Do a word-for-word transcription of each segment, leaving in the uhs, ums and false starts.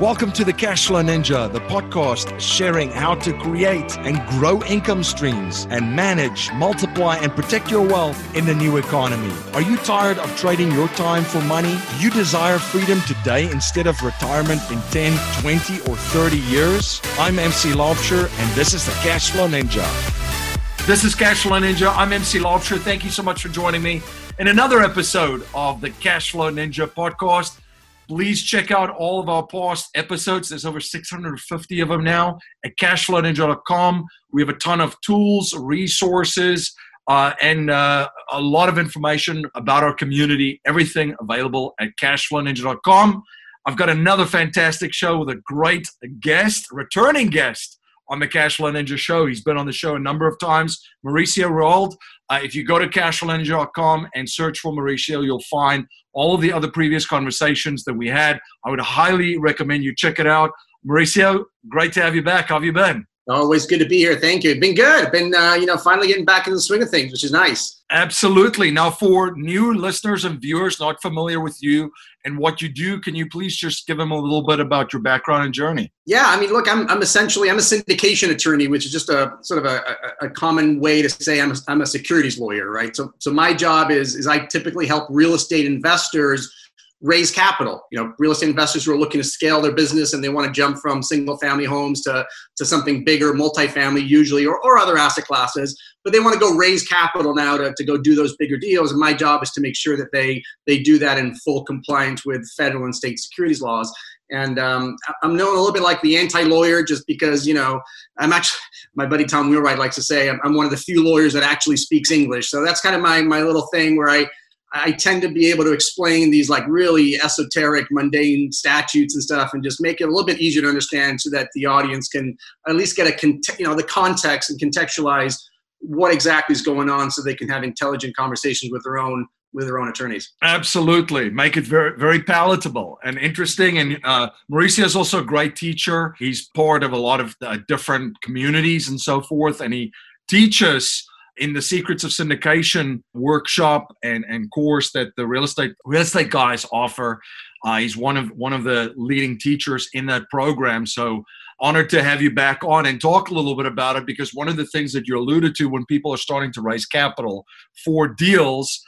Welcome to the Cashflow Ninja, the podcast sharing how to create and grow income streams and manage, multiply, and protect your wealth in the new economy. Are you tired of trading your time for money? Do you desire freedom today instead of retirement in ten, twenty, or thirty years? I'm M C Laufscher, and this is the Cashflow Ninja. This is Cashflow Ninja. I'm M C Laufscher. Thank you so much for joining me in another episode of the Cashflow Ninja podcast. Please check out all of our past episodes. There's over six hundred fifty of them now at Cashflow Ninja dot com. We have a ton of tools, resources, uh, and uh, a lot of information about our community. Everything available at Cashflow Ninja dot com. I've got another fantastic show with a great guest, returning guest on the Cashflow Ninja show. He's been on the show a number of times, Mauricio Rauld. Uh, if you go to Cashflow Ninja dot com and search for Mauricio, you'll find all of the other previous conversations that we had. I would highly recommend you check it out. Mauricio, great to have you back. How have you been? Always good to be here. Thank you. Been good. Been, uh, you know, finally getting back in the swing of things, which is nice. Absolutely. Now, for new listeners and viewers not familiar with you and what you do, can you please just give them a little bit about your background and journey? Yeah. I mean, look, I'm, I'm essentially, I'm a syndication attorney, which is just a sort of a, a, a common way to say I'm a, I'm a securities lawyer, right? So, so my job is, is I typically help real estate investors raise capital. You know, real estate investors who are looking to scale their business and they want to jump from single family homes to, to something bigger, multifamily usually, or, or other asset classes, but they want to go raise capital now to, to go do those bigger deals. And my job is to make sure that they, they do that in full compliance with federal and state securities laws. And um, I'm known a little bit like the anti-lawyer just because, you know, I'm actually, my buddy Tom Wheelwright likes to say, I'm, I'm one of the few lawyers that actually speaks English. So that's kind of my, my little thing where I, I tend to be able to explain these like really esoteric, mundane statutes and stuff and just make it a little bit easier to understand so that the audience can at least get a, cont- you know, the context and contextualize what exactly is going on so they can have intelligent conversations with their own, with their own attorneys. Absolutely. Make it very, very palatable and interesting. And uh, Mauricio is also a great teacher. He's part of a lot of uh, different communities and so forth. And he teaches in the Secrets of Syndication workshop and, and course that the real estate real estate guys offer. Uh, he's one of one of the leading teachers in that program. So honored to have you back on and talk a little bit about it, because one of the things that you alluded to when people are starting to raise capital for deals,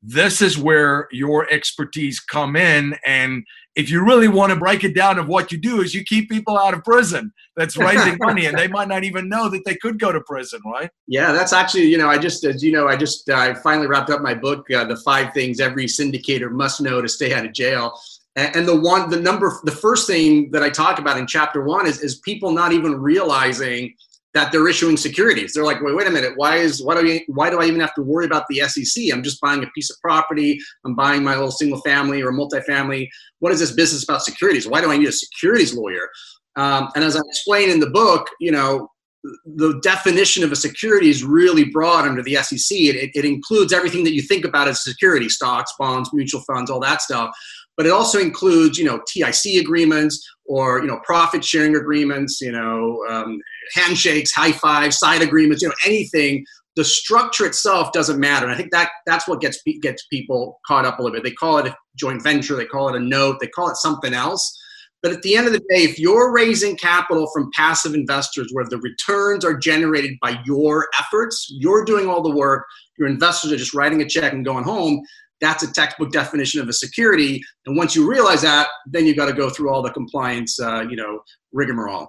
this is where your expertise come in. And if you really want to break it down, of what you do is you keep people out of prison that's raising money, and they might not even know that they could go to prison, right? Yeah, that's actually, you know, I just, as you know, I just, I uh, finally wrapped up my book, uh, The Five Things Every Syndicator Must Know to Stay Out of Jail. And the one, the number, the first thing that I talk about in chapter one is, is people not even realizing that they're issuing securities. They're like, wait, wait a minute. Why is why do I why do I even have to worry about the S E C? I'm just buying a piece of property. I'm buying my little single family or multifamily. What is this business about securities? Why do I need a securities lawyer? Um, and as I explain in the book, you know, the definition of a security is really broad under the S E C. It, it, it includes everything that you think about as security: stocks, bonds, mutual funds, all that stuff. But it also includes, you know, T I C agreements or, you know, profit sharing agreements, you know, um, handshakes, high fives, side agreements, you know, anything. The structure itself doesn't matter. And I think that that's what gets gets people caught up a little bit. They call it a joint venture. They call it a note. They call it something else. But at the end of the day, if you're raising capital from passive investors where the returns are generated by your efforts, you're doing all the work, your investors are just writing a check and going home, that's a textbook definition of a security. And once you realize that, then you've got to go through all the compliance, uh, you know, rigmarole.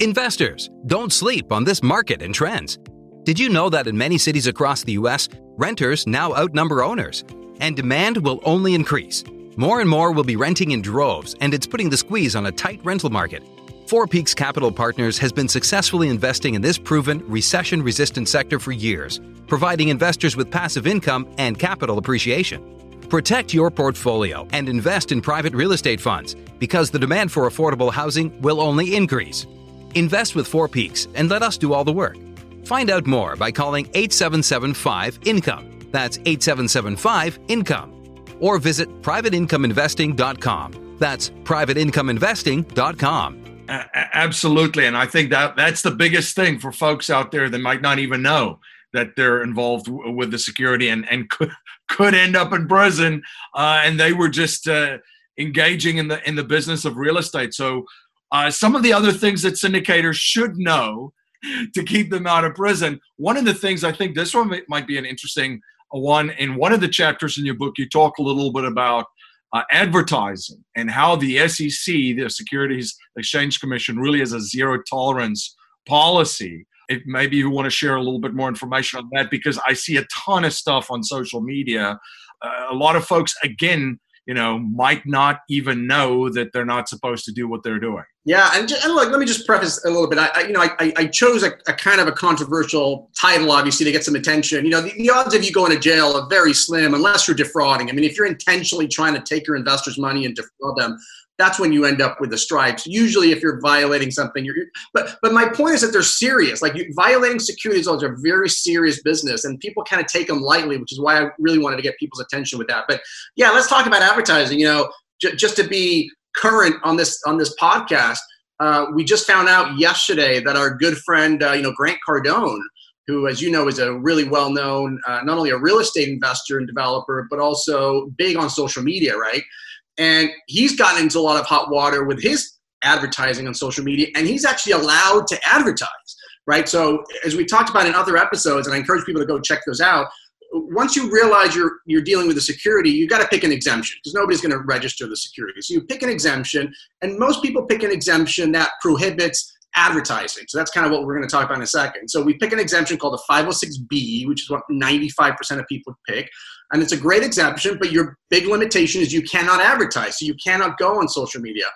Investors, don't sleep on this market and trends. Did you know that in many cities across the U S, renters now outnumber owners? And demand will only increase. More and more will be renting in droves, and it's putting the squeeze on a tight rental market. Four Peaks Capital Partners has been successfully investing in this proven, recession-resistant sector for years, providing investors with passive income and capital appreciation. Protect your portfolio and invest in private real estate funds, because the demand for affordable housing will only increase. Invest with Four Peaks and let us do all the work. Find out more by calling eight seven seven, five, income. That's eight seven seven, five, income. Or visit private income investing dot com. That's private income investing dot com. Uh, absolutely. And I think that that's the biggest thing for folks out there that might not even know that they're involved w- with the security and, and could, could end up in prison. Uh, and they were just, uh, engaging in the in the business of real estate. So uh, some of the other things that syndicators should know to keep them out of prison. One of the things, I think this one might be an interesting one. In one of the chapters in your book, you talk a little bit about uh, advertising and how the S E C, the Securities Exchange Commission, really has a zero tolerance policy. If maybe you want to share a little bit more information on that, because I see a ton of stuff on social media. Uh, a lot of folks, again, you know, might not even know that they're not supposed to do what they're doing. Yeah, and, just, and look, let me just preface a little bit. I, I you know, I, I chose a, a kind of a controversial title, obviously, to get some attention. You know, the, the odds of you going to jail are very slim unless you're defrauding. I mean, if you're intentionally trying to take your investors' money and defraud them, that's when you end up with the stripes. Usually, if you're violating something, you're. But but my point is that they're serious. Like you, violating securities laws are very serious business, and people kind of take them lightly, which is why I really wanted to get people's attention with that. But yeah, let's talk about advertising. You know, j- just to be current on this on this podcast, uh, we just found out yesterday that our good friend, uh, you know, Grant Cardone, who, as you know, is a really well-known, uh, not only a real estate investor and developer, but also big on social media, right? And he's gotten into a lot of hot water with his advertising on social media, and he's actually allowed to advertise, right? So as we talked about in other episodes, and I encourage people to go check those out, once you realize you're you're dealing with a security, you've got to pick an exemption because nobody's going to register the security. So you pick an exemption, and most people pick an exemption that prohibits advertising. So that's kind of what we're going to talk about in a second. So we pick an exemption called a five oh six B, which is what ninety-five percent of people pick. And it's a great exemption, but your big limitation is you cannot advertise. So you cannot go on social media.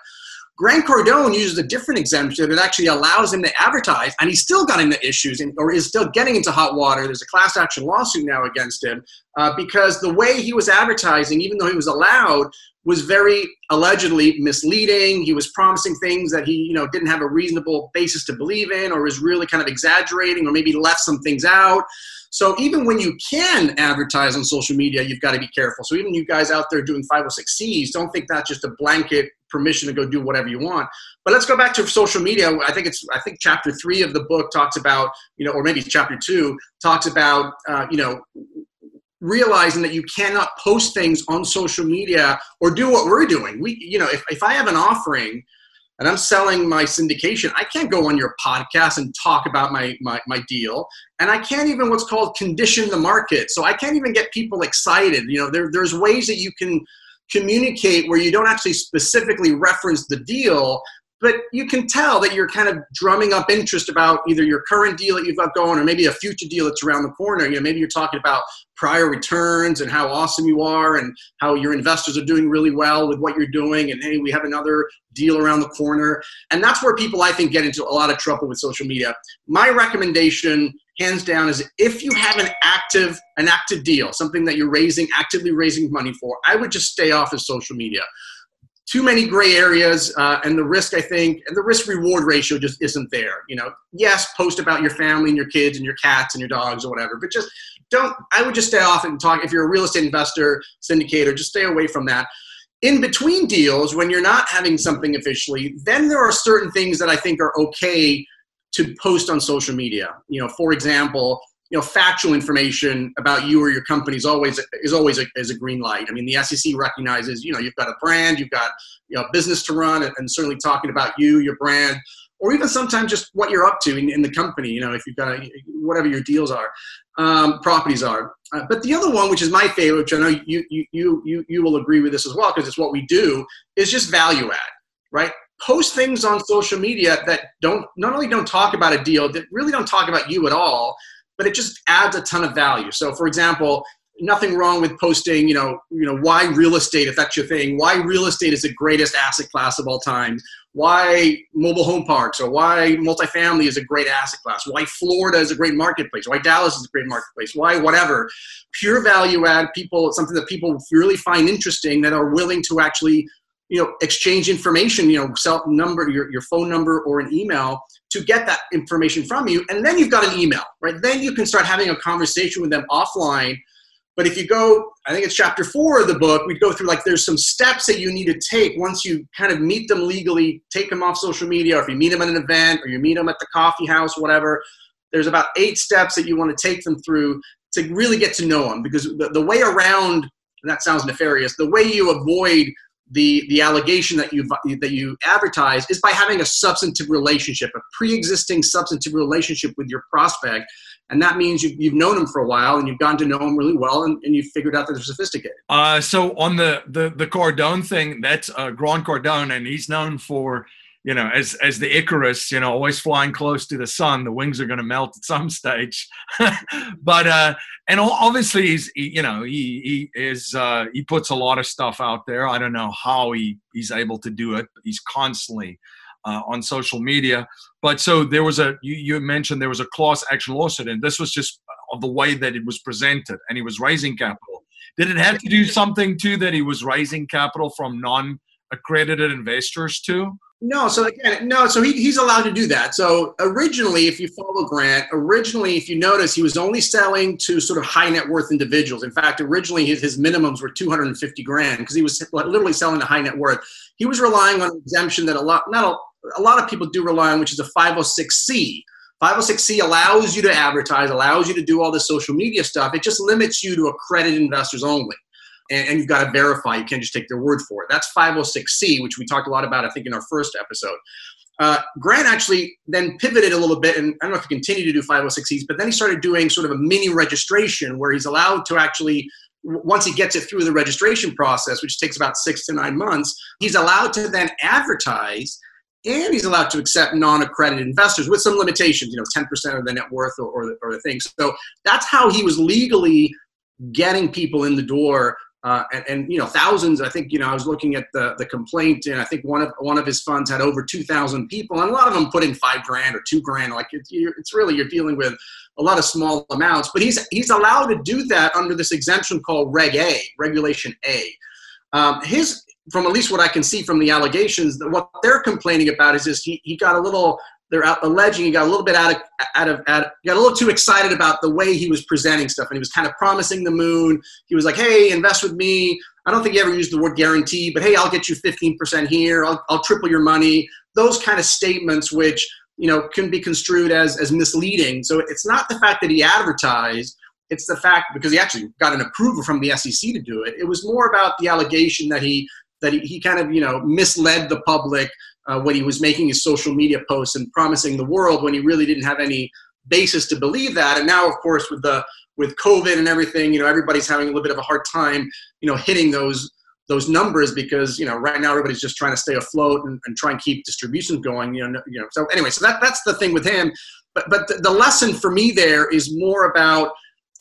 Grant Cardone uses a different exemption that actually allows him to advertise, and he's still got into issues and, or is still getting into hot water. There's a class action lawsuit now against him uh, because the way he was advertising, even though he was allowed, was very allegedly misleading. He was promising things that he, you know, didn't have a reasonable basis to believe in, or was really kind of exaggerating, or maybe left some things out. So even when you can advertise on social media, you've got to be careful. So even you guys out there doing five oh six Cs, don't think that's just a blanket permission to go do whatever you want. But let's go back to social media. I think it's, I think chapter three of the book talks about, you know, or maybe chapter two talks about, uh, you know, realizing that you cannot post things on social media or do what we're doing. We, you know, if, if I have an offering and I'm selling my syndication, I can't go on your podcast and talk about my, my my deal. And I can't even what's called condition the market. So I can't even get people excited. You know, there there's ways that you can communicate where you don't actually specifically reference the deal, but you can tell that you're kind of drumming up interest about either your current deal that you've got going or maybe a future deal that's around the corner. You know, maybe you're talking about prior returns and how awesome you are and how your investors are doing really well with what you're doing. And hey, we have another deal around the corner. And that's where people, I think, get into a lot of trouble with social media. My recommendation, hands down, is if you have an active, an active deal, something that you're raising, actively raising money for, I would just stay off of social media. Too many gray areas, uh, and the risk, I think, and the risk-reward ratio just isn't there. You know, yes, post about your family and your kids and your cats and your dogs or whatever, but just don't, I would just stay off and talk. If you're a real estate investor, syndicator, just stay away from that. In between deals, when you're not having something officially, then there are certain things that I think are okay to post on social media. You know, for example, you know, factual information about you or your company is always is always a, is a green light. I mean, the S E C recognizes, you know, you've got a brand, you've got, you know, business to run, and, and certainly talking about you, your brand, or even sometimes just what you're up to in, in the company, you know, if you've got a, whatever your deals are, um, properties are. Uh, but the other one, which is my favorite, which I know you you you you, you will agree with this as well because it's what we do, is just value add, right? Post things on social media that don't not only don't talk about a deal, that really don't talk about you at all, but it just adds a ton of value. So for example, nothing wrong with posting, you know, you know, why real estate, if that's your thing, why real estate is the greatest asset class of all time, why mobile home parks, or why multifamily is a great asset class, why Florida is a great marketplace, why Dallas is a great marketplace, why whatever. Pure value add, people, something that people really find interesting that are willing to actually, you know, exchange information, you know, cell number, your, your phone number or an email to get that information from you. And then you've got an email, right? Then you can start having a conversation with them offline. But if you go, I think it's chapter four of the book, we go through like there's some steps that you need to take once you kind of meet them legally, take them off social media, or if you meet them at an event or you meet them at the coffee house, whatever, there's about eight steps that you want to take them through to really get to know them. Because the, the way around, and that sounds nefarious, the way you avoid the the allegation that you that you advertise is by having a substantive relationship, a pre-existing substantive relationship with your prospect, and that means you've, you've known them for a while and you've gotten to know them really well, and, and you've figured out that they're sophisticated. Uh, so on the, the the Cardone thing, that's uh, Grant Cardone, and he's known for, you know, as as the Icarus, you know, always flying close to the sun. The wings are going to melt at some stage. But uh, and obviously, he's, he, you know, he he is uh, he puts a lot of stuff out there. I don't know how he he's able to do it, but he's constantly uh, on social media. But so there was a you, you mentioned there was a class action lawsuit, and this was just of the way that it was presented, and he was raising capital. Did it have to do something too that he was raising capital from non-accredited investors too? No, so again, no, so he, he's allowed to do that. So originally, if you follow Grant, originally, if you notice, he was only selling to sort of high net worth individuals. In fact, originally his, his minimums were two hundred fifty grand because he was literally selling to high net worth. He was relying on an exemption that a lot, not a, a lot of people do rely on, which is a five oh six C. five oh six C allows you to advertise, allows you to do all the social media stuff. It just limits you to accredited investors only. And you've got to verify. You can't just take their word for it. That's five oh six C, which we talked a lot about, I think, in our first episode. Uh, Grant actually then pivoted a little bit, and I don't know if he continued to do five oh six Cs, but then he started doing sort of a mini registration where he's allowed to actually, once he gets it through the registration process, which takes about six to nine months, he's allowed to then advertise, and he's allowed to accept non-accredited investors with some limitations, you know, ten percent of the net worth or, or, the, or the things. So that's how he was legally getting people in the door. Uh, and, and, you know, thousands, I think, you know, I was looking at the, the complaint, and I think one of one of his funds had over two thousand people, and a lot of them put in five grand or two grand. Like, it's, it's really, you're dealing with a lot of small amounts, but he's, he's allowed to do that under this exemption called Reg A, Regulation A. Um, his, from at least what I can see from the allegations, what they're complaining about is this, he, he got a little, they're alleging he got a little bit out of, out of, out of, got a little too excited about the way he was presenting stuff. And he was kind of promising the moon. He was like, hey, invest with me. I don't think he ever used the word guarantee, but hey, I'll get you fifteen percent here. I'll, I'll triple your money. Those kind of statements, which, you know, can be construed as, as misleading. So it's not the fact that he advertised. It's the fact, because he actually got an approval from the S E C to do it. It was more about the allegation that he, that he, he kind of, you know, misled the public Uh, when he was making his social media posts and promising the world when he really didn't have any basis to believe that. And now, of course, with the with COVID and everything, you know, everybody's having a little bit of a hard time, you know, hitting those those numbers because, you know, right now everybody's just trying to stay afloat and, and try and keep distributions going. You know, you know. So anyway, so that that's the thing with him. But but the, the lesson for me there is more about,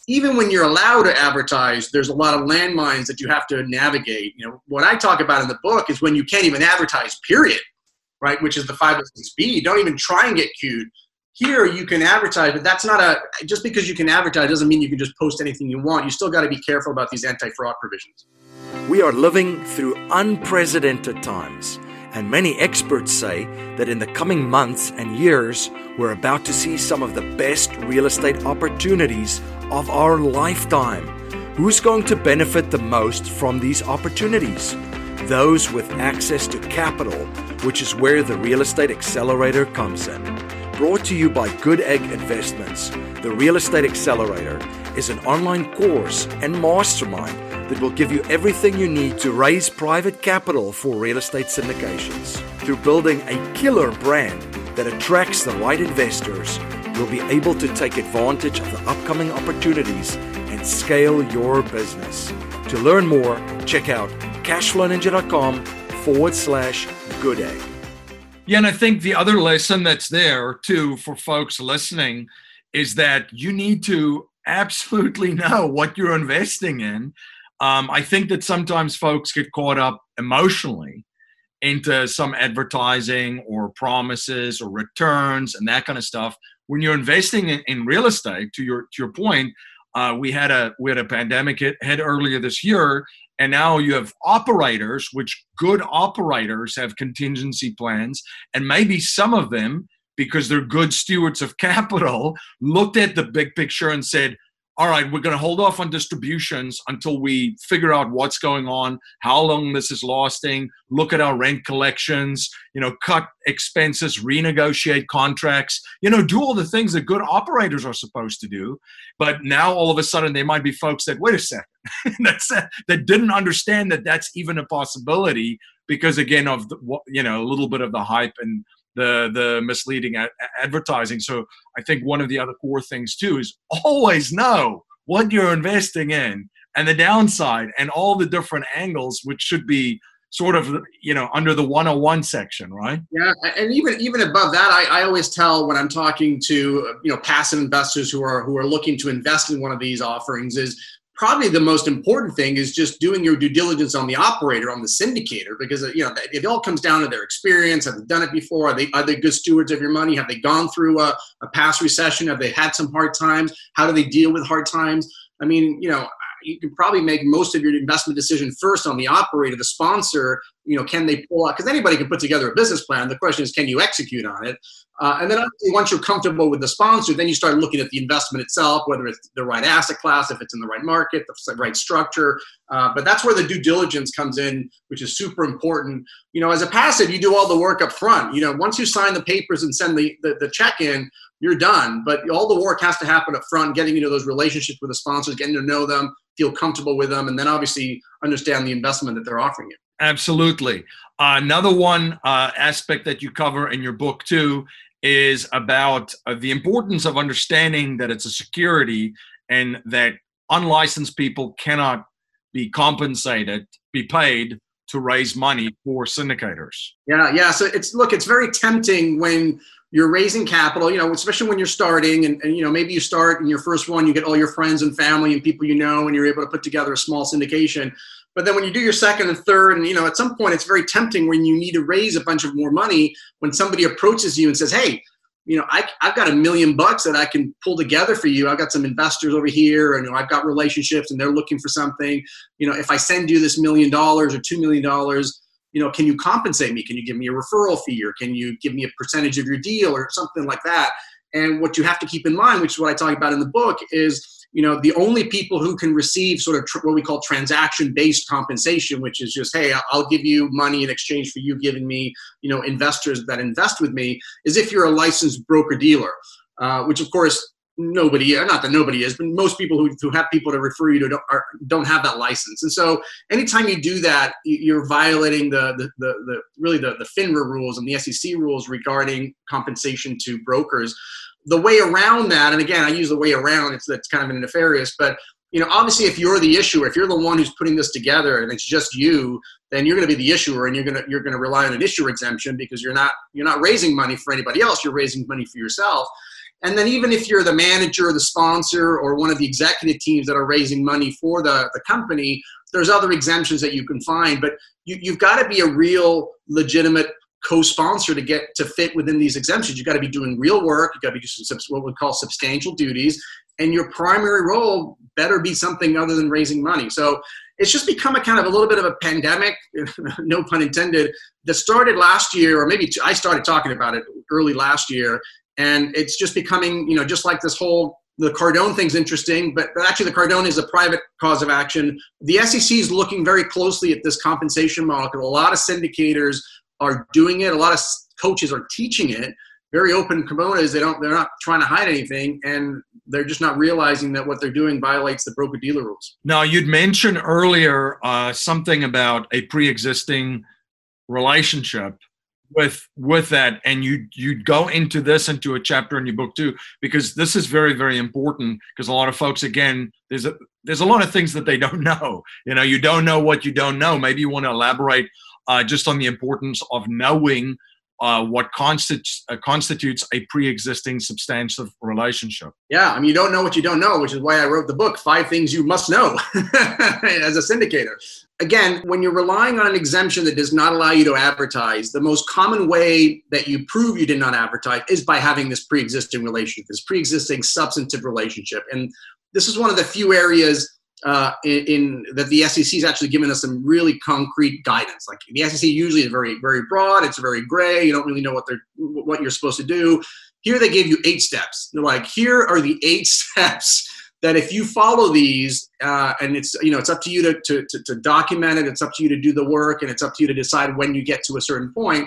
even when you're allowed to advertise, there's a lot of landmines that you have to navigate. You know, what I talk about in the book is when you can't even advertise, period. Right, which is the five oh six B. Don't even try and get cued. Here you can advertise, but that's not a, just because you can advertise doesn't mean you can just post anything you want. You still got to be careful about these anti-fraud provisions. We are living through unprecedented times, and many experts say that in the coming months and years, we're about to see some of the best real estate opportunities of our lifetime. Who's going to benefit the most from these opportunities? Those with access to capital, which is where the Real Estate Accelerator comes in. Brought to you by Good Egg Investments, the Real Estate Accelerator is an online course and mastermind that will give you everything you need to raise private capital for real estate syndications. Through building a killer brand that attracts the right investors, you'll be able to take advantage of the upcoming opportunities and scale your business. To learn more, check out Cashflow Ninja dot com forward slash good egg. Yeah, and I think the other lesson that's there too for folks listening is that you need to absolutely know what you're investing in. Um, I think that sometimes folks get caught up emotionally into some advertising or promises or returns and that kind of stuff. When you're investing in, in real estate, to your to your point, uh, we had a we had a pandemic hit, hit earlier this year. And now you have operators, which good operators have contingency plans. And maybe some of them, because they're good stewards of capital, looked at the big picture and said, all right, we're going to hold off on distributions until we figure out what's going on, how long this is lasting, look at our rent collections, you know, cut expenses, renegotiate contracts, you know, do all the things that good operators are supposed to do. But now all of a sudden there might be folks that, wait a second, that's a, that didn't understand that that's even a possibility because, again, of, the, you know, a little bit of the hype and the, the misleading ad advertising. So I think one of the other core things too is always know what you're investing in and the downside and all the different angles, which should be sort of, you know, under the one oh one section, right? Yeah. And even, even above that, I, I always tell when I'm talking to, you know, passive investors who are, who are looking to invest in one of these offerings is probably the most important thing is just doing your due diligence on the operator, on the syndicator, because, you know, it all comes down to their experience. Have they done it before? Are they, are they good stewards of your money? Have they gone through a, a past recession? Have they had some hard times? How do they deal with hard times? I mean, you know, you can probably make most of your investment decision first on the operator, the sponsor. You know, can they pull out? Because anybody can put together a business plan. The question is, can you execute on it? Uh, and then once you're comfortable with the sponsor, then you start looking at the investment itself, whether it's the right asset class, if it's in the right market, the right structure. Uh, but that's where the due diligence comes in, which is super important. You know, as a passive, you do all the work up front. You know, once you sign the papers and send the, the, the check in, you're done. But all the work has to happen up front, getting into those relationships with the sponsors, getting to know them, feel comfortable with them, and then obviously understand the investment that they're offering you. Absolutely. Uh, another one uh, aspect that you cover in your book too is about uh, the importance of understanding that it's a security and that unlicensed people cannot be compensated, be paid to raise money for syndicators. Yeah, yeah. So it's, look, it's very tempting when you're raising capital, you know, especially when you're starting and, and, you know, maybe you start and your first one, you get all your friends and family and people you know, and you're able to put together a small syndication. But then when you do your second and third, and, you know, at some point it's very tempting when you need to raise a bunch of more money, when somebody approaches you and says, hey, you know, I, I've got a million bucks that I can pull together for you. I've got some investors over here and, you know, I've got relationships and they're looking for something. You know, if I send you this million dollars or two million dollars, you know, can you compensate me? Can you give me a referral fee, or can you give me a percentage of your deal or something like that? And what you have to keep in mind, which is what I talk about in the book, is, you know, the only people who can receive sort of tr what we call transaction-based compensation, which is just, hey, I'll give you money in exchange for you giving me, you know, investors that invest with me, is if you're a licensed broker-dealer, uh, which, of course, nobody, not that nobody is, but most people who, who have people to refer you to don't, are, don't have that license. And so anytime you do that, you're violating the, the, the, the really the, the FINRA rules and the S E C rules regarding compensation to brokers. The way around that, and again, I use the way around, it's that's kind of nefarious, but, you know, obviously if you're the issuer, if you're the one who's putting this together and it's just you, then you're going to be the issuer and you're going to, you're going to rely on an issuer exemption because you're not, you're not raising money for anybody else. You're raising money for yourself. And then even if you're the manager or the sponsor or one of the executive teams that are raising money for the, the company, there's other exemptions that you can find, but you, you've got to be a real legitimate co-sponsor to get to fit within these exemptions. You've got to be doing real work. You've got to be doing what we call substantial duties, and your primary role better be something other than raising money. So it's just become a kind of a little bit of a pandemic, no pun intended, that started last year, or maybe I started talking about it early last year. And it's just becoming, you know, just like this whole, the Cardone thing's interesting, but, but actually the Cardone is a private cause of action. The S E C is looking very closely at this compensation model because a lot of syndicators are doing it. A lot of coaches are teaching it. Very open kimonos. They don't, they're not trying to hide anything, and they're just not realizing that what they're doing violates the broker-dealer rules. Now, you'd mentioned earlier uh, something about a pre-existing relationship with with that, and you you'd go into this into a chapter in your book too, because this is very, very important, because a lot of folks, again, there's a there's a lot of things that they don't know. You know, you don't know what you don't know. Maybe you want to elaborate uh, just on the importance of knowing Uh, what constitutes, uh, constitutes a pre-existing substantive relationship. Yeah, I mean, you don't know what you don't know, which is why I wrote the book, Five Things You Must Know as a syndicator. Again, when you're relying on an exemption that does not allow you to advertise, the most common way that you prove you did not advertise is by having this pre-existing relationship, this pre-existing substantive relationship. And this is one of the few areas Uh, in, in that the S E C has actually given us some really concrete guidance. Like the S E C usually is very, very broad. It's very gray. You don't really know what they're, what you're supposed to do. Here they gave you eight steps. They're like, here are the eight steps that if you follow these, uh, and it's, you know, it's up to you to, to, to, to document it, it's up to you to do the work, and it's up to you to decide when you get to a certain point.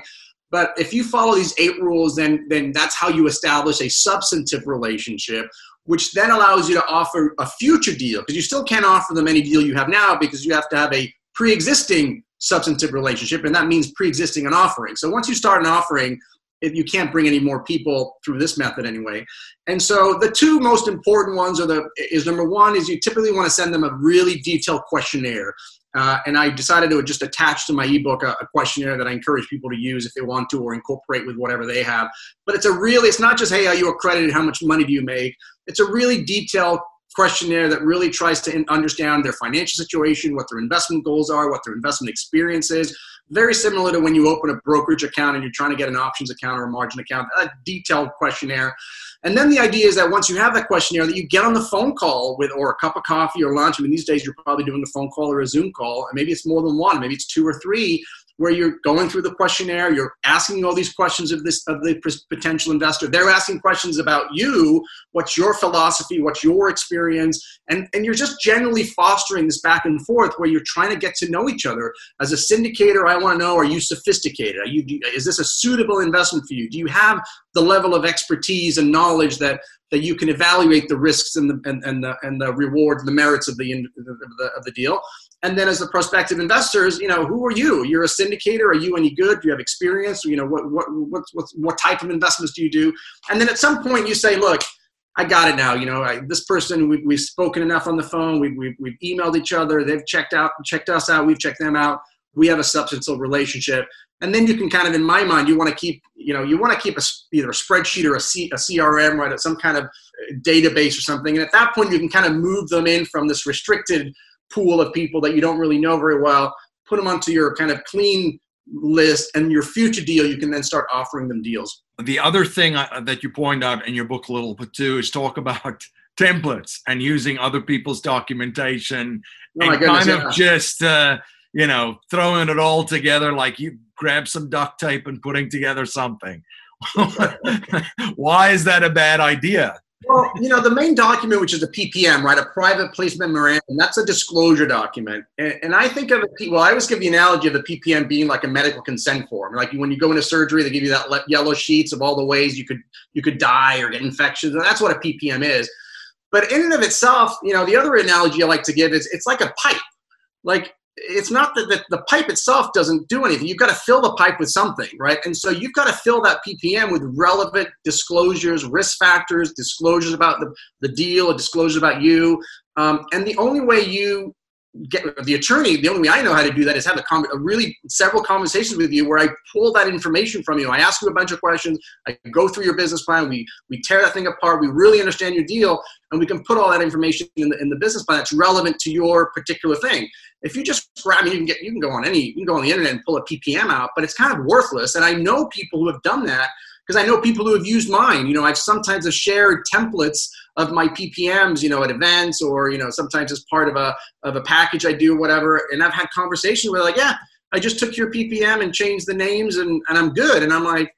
But if you follow these eight rules, then, then that's how you establish a substantive relationship, which then allows you to offer a future deal, because you still can't offer them any deal you have now, because you have to have a pre-existing substantive relationship, and that means pre-existing an offering. So once you start an offering, if you can't bring any more people through this method anyway. And so the two most important ones are the, is number one is you typically want to send them a really detailed questionnaire. Uh, and I decided to just attach to my ebook a, a questionnaire that I encourage people to use if they want to, or incorporate with whatever they have. But it's a really, it's not just, hey, are you accredited? How much money do you make? It's a really detailed questionnaire that really tries to understand their financial situation, what their investment goals are, what their investment experience is. Very similar to when you open a brokerage account and you're trying to get an options account or a margin account, a detailed questionnaire. And then the idea is that once you have that questionnaire, that you get on the phone call with, or a cup of coffee or lunch. I mean, these days you're probably doing a phone call or a Zoom call, and maybe it's more than one, maybe it's two or three, where you're going through the questionnaire, you're asking all these questions of this of the potential investor. They're asking questions about you, what's your philosophy, what's your experience, and, and you're just generally fostering this back and forth where you're trying to get to know each other. As a syndicator, I want to know, are you sophisticated? Are you, is this a suitable investment for you? Do you have the level of expertise and knowledge that that you can evaluate the risks and the, and, and the, and the reward, the merits of the, of the, of the deal? And then as the prospective investors, you know, who are you? You're a syndicator. Are you any good? Do you have experience? You know, what, what, what, what, what type of investments do you do? And then at some point you say, look, I got it now. You know, I, this person, we, we've spoken enough on the phone. We've, we've, we've emailed each other. They've checked out, checked us out. We've checked them out. We have a substantial relationship. And then you can kind of, in my mind, you want to keep, you know, you want to keep a, either a spreadsheet or a, C, a C R M, right, some kind of database or something. And at that point, you can kind of move them in from this restricted pool of people that you don't really know very well, put them onto your kind of clean list, and your future deal, you can then start offering them deals. The other thing that you point out in your book a little bit too is talk about templates and using other people's documentation oh and goodness, kind yeah. of just... Uh, you know, throwing it all together like you grab some duct tape and putting together something. Why is that a bad idea? Well, you know, the main document, which is the P P M, right, a private placement memorandum, that's a disclosure document. And, and I think of it, well, I always give the analogy of the P P M being like a medical consent form. Like when you go into surgery, they give you that le- yellow sheets of all the ways you could, you could die or get infections. And that's what a P P M is. But in and of itself, you know, the other analogy I like to give is it's like a pipe. Like, it's not that the, the pipe itself doesn't do anything. You've got to fill the pipe with something, right? And so you've got to fill that P P M with relevant disclosures, risk factors, disclosures about the, the deal, or disclosures about you. Um, and the only way you get the attorney, the only way I know how to do that is have a, com- a really several conversations with you where I pull that information from you. I ask you a bunch of questions. I go through your business plan. We, we tear that thing apart. We really understand your deal, and we can put all that information in the, in the business plan that's relevant to your particular thing. If you just grab, I mean, you can get, you can go on any, you can go on the internet and pull a P P M out, but it's kind of worthless. And I know people who have done that because I know people who have used mine. You know, I've sometimes have shared templates of my P P Ms, you know, at events, or, you know, sometimes as part of a, of a package I do, whatever. And I've had conversations where like, yeah, I just took your P P M and changed the names and, and I'm good. And I'm like,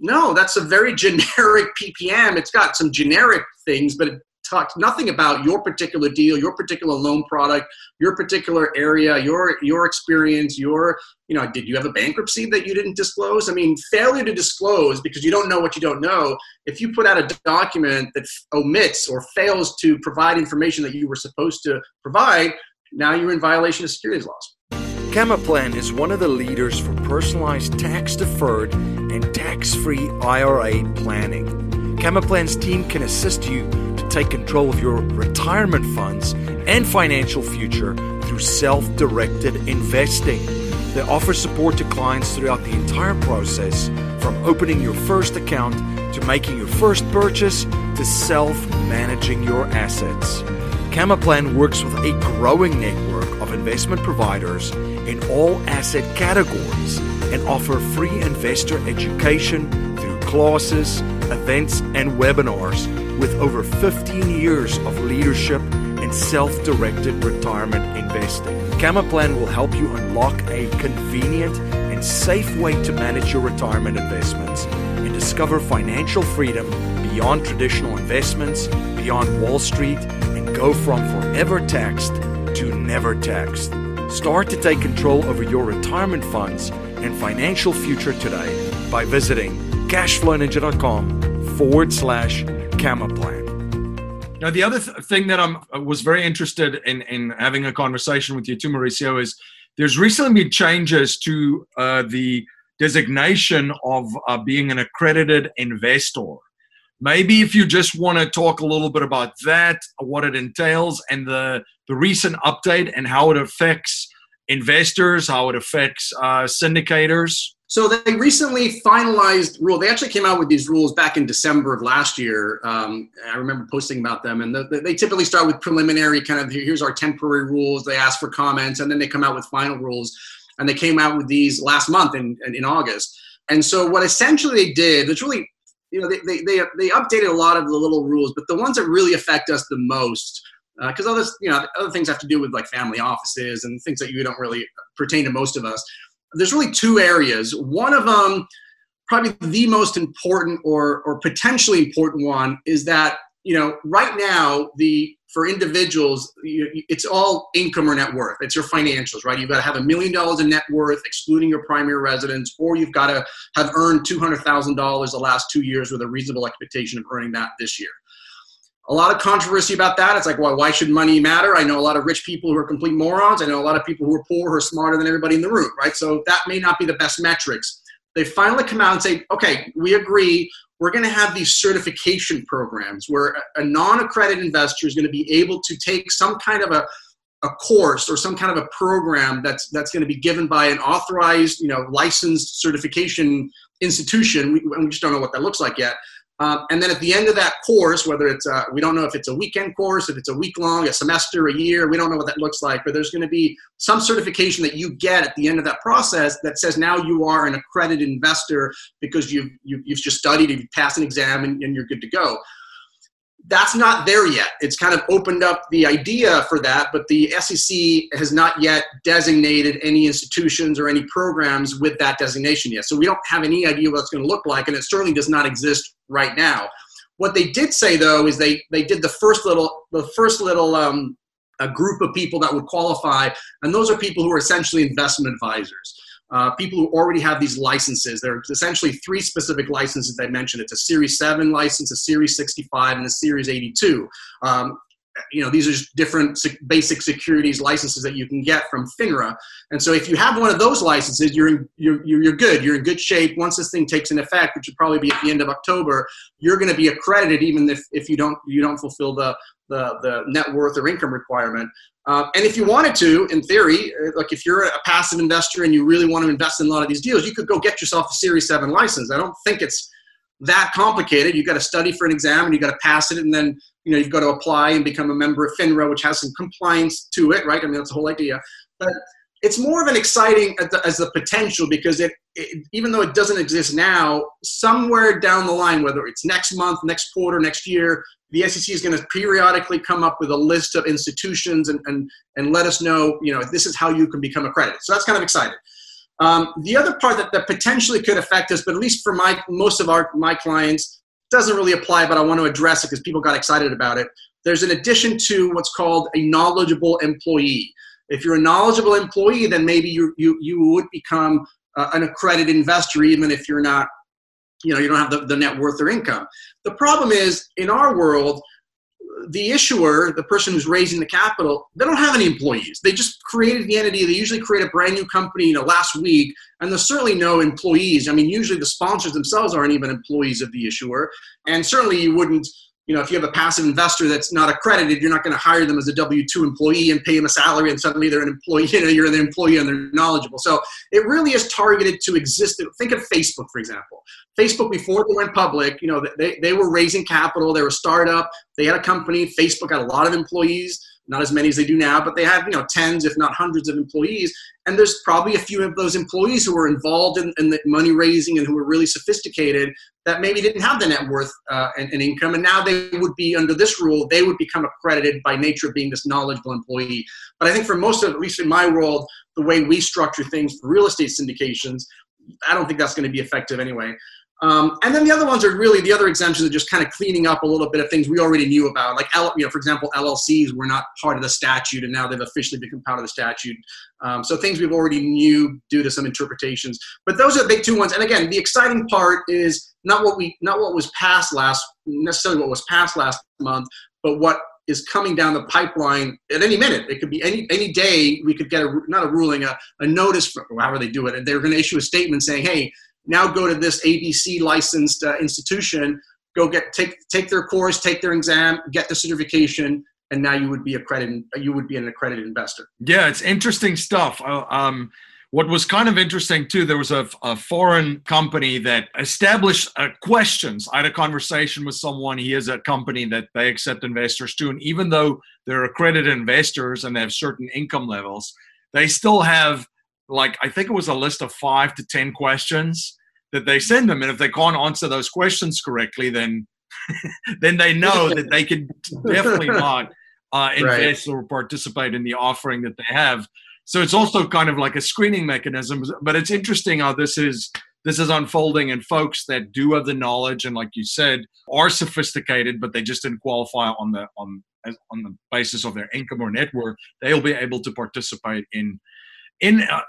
no, that's a very generic P P M. It's got some generic things, but it talks nothing about your particular deal, your particular loan product, your particular area, your your experience, your, you know, did you have a bankruptcy that you didn't disclose? I mean, failure to disclose because you don't know what you don't know. If you put out a document that omits or fails to provide information that you were supposed to provide, now you're in violation of securities laws. Camaplan is one of the leaders for personalized tax-deferred and tax-free I R A planning. Camaplan's team can assist you to take control of your retirement funds and financial future through self-directed investing. They offer support to clients throughout the entire process, from opening your first account to making your first purchase to self-managing your assets. Camaplan works with a growing network of investment providers in all asset categories and offer free investor education through classes, events, and webinars with over fifteen years of leadership and self-directed retirement investing. Camaplan will help you unlock a convenient and safe way to manage your retirement investments and discover financial freedom beyond traditional investments, beyond Wall Street, and Go from forever taxed to never taxed. Start to take control over your retirement funds and financial future today by visiting CashflowNinja.com forward slash Camaplan. Now, the other th- thing that I'm, I was very interested in, in having a conversation with you too, Mauricio, is there's recently been changes to uh, the designation of uh, being an accredited investor. Maybe if you just want to talk a little bit about that, what it entails, and the, the recent update and how it affects investors, how it affects uh, syndicators. So they recently finalized rules. They actually came out with these rules back in December of last year. Um, I remember posting about them. And the, they typically start with preliminary kind of, here's our temporary rules. They ask for comments, and then they come out with final rules. And they came out with these last month in, in August. And so what essentially they did, it's really, you know, they, they, they, they updated a lot of the little rules, but the ones that really affect us the most, because uh, other, you know, other things have to do with like family offices and things that you don't really pertain to most of us. There's really two areas. One of them, probably the most important or or potentially important one, is that, you know, right now, the for individuals, you, it's all income or net worth. It's your financials, right? You've got to have a million dollars in net worth, excluding your primary residence, or you've got to have earned two hundred thousand dollars the last two years with a reasonable expectation of earning that this year. A lot of controversy about that. It's like, well, why should money matter? I know a lot of rich people who are complete morons. I know a lot of people who are poor who are smarter than everybody in the room, right? So that may not be the best metrics. They finally come out and say, okay, we agree. We're going to have these certification programs where a non-accredited investor is going to be able to take some kind of a, a course or some kind of a program that's that's going to be given by an authorized, you know, licensed certification institution. We, we just don't know what that looks like yet. Um, and then at the end of that course, whether it's, uh, we don't know if it's a weekend course, if it's a week long, a semester, a year, we don't know what that looks like, but there's going to be some certification that you get at the end of that process that says now you are an accredited investor because you've, you've, you've just studied, you've passed an exam, and, and you're good to go. That's not there yet. It's kind of opened up the idea for that, but the S E C has not yet designated any institutions or any programs with that designation yet. So we don't have any idea what it's going to look like, and it certainly does not exist right now. What they did say, though, is they they did the first little the first little um, a group of people that would qualify, and those are people who are essentially investment advisors. Uh, people who already have these licenses. There are essentially three specific licenses I mentioned. It's a Series seven license, a Series sixty-five, and a Series eighty-two. Um, you know, these are just different sec- basic securities licenses that you can get from FINRA. And so if you have one of those licenses, you're, in, you're, you're good. You're in good shape. Once this thing takes in effect, which would probably be at the end of October, you're going to be accredited even if, if you don't you don't fulfill the The, the net worth or income requirement. Uh, and if you wanted to, in theory, like if you're a passive investor and you really want to invest in a lot of these deals, you could go get yourself a Series seven license. I don't think it's that complicated. You've got to study for an exam and you've got to pass it. And then, you know, you've got to apply and become a member of FINRA, which has some compliance to it, right? I mean, that's the whole idea. But it's more of an exciting as the potential because it, it, even though it doesn't exist now, somewhere down the line, whether it's next month, next quarter, next year, the S E C is going to periodically come up with a list of institutions and, and, and let us know, you know, this is how you can become accredited. So that's kind of exciting. Um, the other part that, that potentially could affect us, but at least for my most of our my clients, doesn't really apply, but I want to address it because people got excited about it. There's an addition to what's called a knowledgeable employee. If you're a knowledgeable employee, then maybe you you you would become uh, an accredited investor, even if you're not, you know, you don't have the, the net worth or income. The problem is, in our world, the issuer, the person who's raising the capital, they don't have any employees. They just created the entity. They usually create a brand new company, you know, last week, and there's certainly no employees. I mean, usually the sponsors themselves aren't even employees of the issuer, and certainly you wouldn't. You know, if you have a passive investor that's not accredited, you're not going to hire them as a W two employee and pay them a salary and suddenly they're an employee, you know, you're an employee and they're knowledgeable. So it really is targeted to existing. Think of Facebook, for example. Facebook, before they went public, you know, they, they were raising capital. They were a startup. They had a company. Facebook had a lot of employees, not as many as they do now, but they had, you know, tens, if not hundreds of employees. And there's probably a few of those employees who were involved in, in the money raising and who were really sophisticated that maybe didn't have the net worth uh, and, and income. And now they would be under this rule, they would become accredited by nature of being this knowledgeable employee. But I think for most of, at least in my world, the way we structure things for real estate syndications, I don't think that's going to be effective anyway. Um, and then the other ones are really, the other exemptions are just kind of cleaning up a little bit of things we already knew about. Like, you know, for example, L L Cs were not part of the statute, and now they've officially become part of the statute. Um, so things we've already knew due to some interpretations. But those are the big two ones. And again, the exciting part is not what we, not what was passed last, necessarily what was passed last month, but what is coming down the pipeline at any minute. It could be any any day we could get a, not a ruling, a, a notice, for however they do it. And they're going to issue a statement saying, hey, now go to this A B C licensed uh, institution, go get, take, take their course, take their exam, get the certification, and now you would be accredited, you would be an accredited investor. Yeah, it's interesting stuff. Uh, um, what was kind of interesting too, there was a, a foreign company that established uh, questions. I had a conversation with someone, he is a company that they accept investors to, and even though they're accredited investors and they have certain income levels, they still have, like, I think it was a list of five to ten questions that they send them. And if they can't answer those questions correctly, then then they know that they can definitely not uh, invest right. or participate in the offering that they have. So it's also kind of like a screening mechanism. But it's interesting how this is this is unfolding, and folks that do have the knowledge and, like you said, are sophisticated, but they just didn't qualify on the on on the basis of their income or net worth, they'll be able to participate in in uh,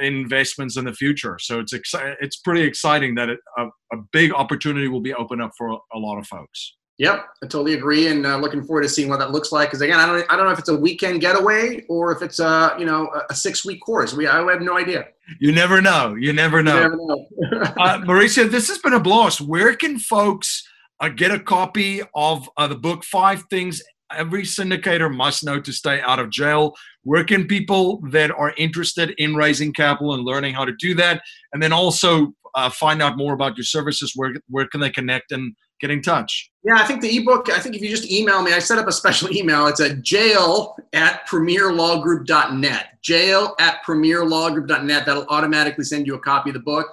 investments in the future. So it's exci- it's pretty exciting that it, a, a big opportunity will be opened up for a, a lot of folks. Yep, I totally agree, and uh, looking forward to seeing what that looks like. Because again, I don't I don't know if it's a weekend getaway or if it's a you know a six week course. We I have no idea. You never know. You never know. You never know. uh, Mauricio, this has been a blast. Where can folks uh, get a copy of uh, the book Five Things Every Syndicator Must Know to Stay Out of Jail? Where can people that are interested in raising capital and learning how to do that, and then also uh, find out more about your services, where where can they connect and get in touch? Yeah, I think the ebook, I think if you just email me, I set up a special email. It's at jail at premier law group dot net, jail at premier law group dot net. That'll automatically send you a copy of the book.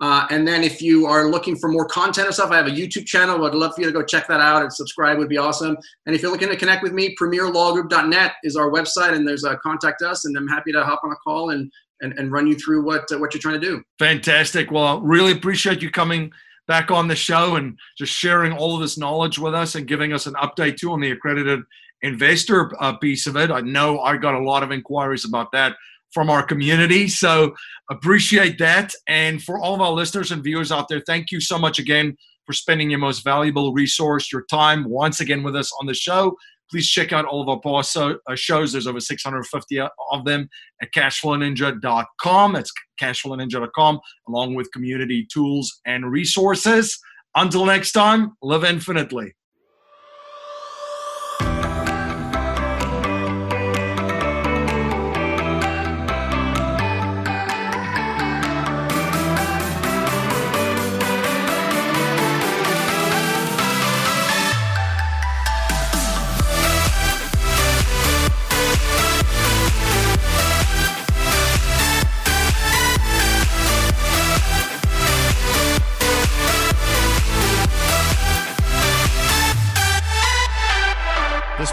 Uh, and then if you are looking for more content and stuff, I have a YouTube channel. I'd love for you to go check that out and subscribe would be awesome. And if you're looking to connect with me, premier law group dot net is our website, and there's a contact us, and I'm happy to hop on a call and, and, and run you through what, uh, what you're trying to do. Fantastic. Well, I really appreciate you coming back on the show and just sharing all of this knowledge with us and giving us an update too on the accredited investor uh, piece of it. I know I got a lot of inquiries about that from our community. So appreciate that. And for all of our listeners and viewers out there, thank you so much again for spending your most valuable resource, your time, once again with us on the show. Please check out all of our past shows. There's over six hundred fifty of them at cash flow ninja dot com. That's cash flow ninja dot com, along with community tools and resources. Until next time, live infinitely. This